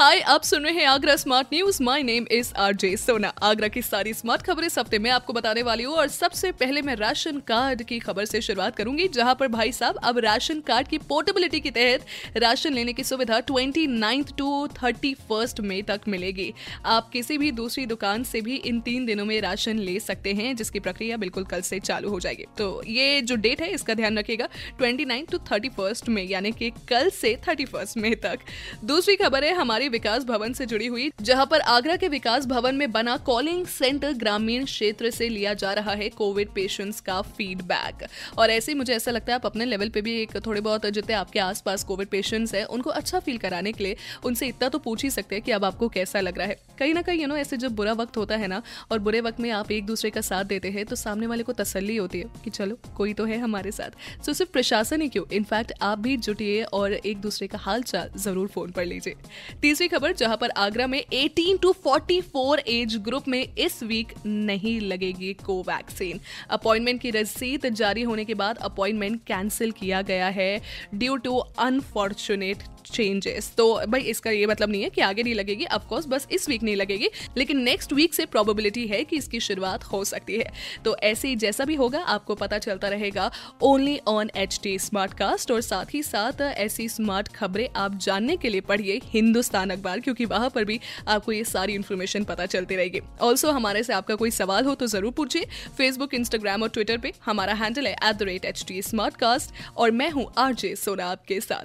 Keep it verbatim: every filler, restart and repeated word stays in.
हाय, आप सुन रहे हैं Agra smart news. My name is RJ Sona. Agra की सारी स्मार्ट खबरें इस हफ्ते में आपको बताने वाली हूँ और सबसे पहले मैं राशन कार्ड की खबर से शुरुआत करूंगी, जहां पर भाई साहब अब राशन कार्ड की पोर्टेबिलिटी के तहत राशन लेने की सुविधा उनतीस टू इकतीस मई तक मिलेगी। आप किसी भी दूसरी दुकान से भी इन तीन दिनों में राशन ले सकते हैं, जिसकी प्रक्रिया बिल्कुल कल से चालू हो जाएगी। तो ये जो डेट है इसका ध्यान रखिएगा, उनतीस टू इकतीस मई, यानी कि कल से इकतीस मई तक। दूसरी खबर है हमारी विकास भवन से जुड़ी हुई, जहां पर आगरा के विकास भवन में बना कॉलिंग सेंटर ग्रामीण क्षेत्र से लिया जा रहा है कोविड पेशेंट्स का फीडबैक। और ऐसे मुझे ऐसा लगता है आप अपने लेवल पे भी एक थोड़े बहुत जितने आपके आसपास कोविड पेशेंट्स हैं उनको अच्छा फील कराने के लिए उनसे इतना तो पूछ ही सकते हैं कि अब आपको कैसा लग रहा है। कहीं ना कहीं यू नो ऐसे जब बुरा वक्त होता है ना, और बुरे वक्त में आप एक दूसरे का साथ देते हैं तो सामने वाले को तसल्ली होती है कि चलो कोई तो है हमारे साथ। सो सिर्फ प्रशासन ही क्यों, इनफैक्ट आप भी जुटिए और एक दूसरे का हाल चाल जरूर फोन पर लीजिए। तीसरी खबर, जहां पर आगरा में अठारह टू चौवालीस एज ग्रुप में इस वीक नहीं लगेगी कोवैक्सीन। अपॉइंटमेंट की रसीद जारी होने के बाद अपॉइंटमेंट कैंसिल किया गया है ड्यू टू अनफॉर्चुनेट चेंजेस। तो भाई इसका ये मतलब नहीं है कि आगे नहीं लगेगी, अफकोर्स बस इस वीक नहीं लगेगी, लेकिन नेक्स्ट वीक से प्रोबेबिलिटी है कि इसकी शुरुआत हो सकती है। तो ऐसे ही जैसा भी होगा आपको पता चलता रहेगा only on H T Smartcast। और साथ ही साथ ऐसी स्मार्ट खबरें आप जानने के लिए पढ़िए हिंदुस्तान अखबार, क्योंकि वहां पर भी आपको ये सारी इन्फॉर्मेशन पता चलती रहेगी। ऑल्सो हमारे से आपका कोई सवाल हो तो जरूर पूछिए। फेसबुक, इंस्टाग्राम और ट्विटर पे हमारा हैंडल है at the rate H T Smartcast, और मैं हूँ आरजे सोना आपके साथ।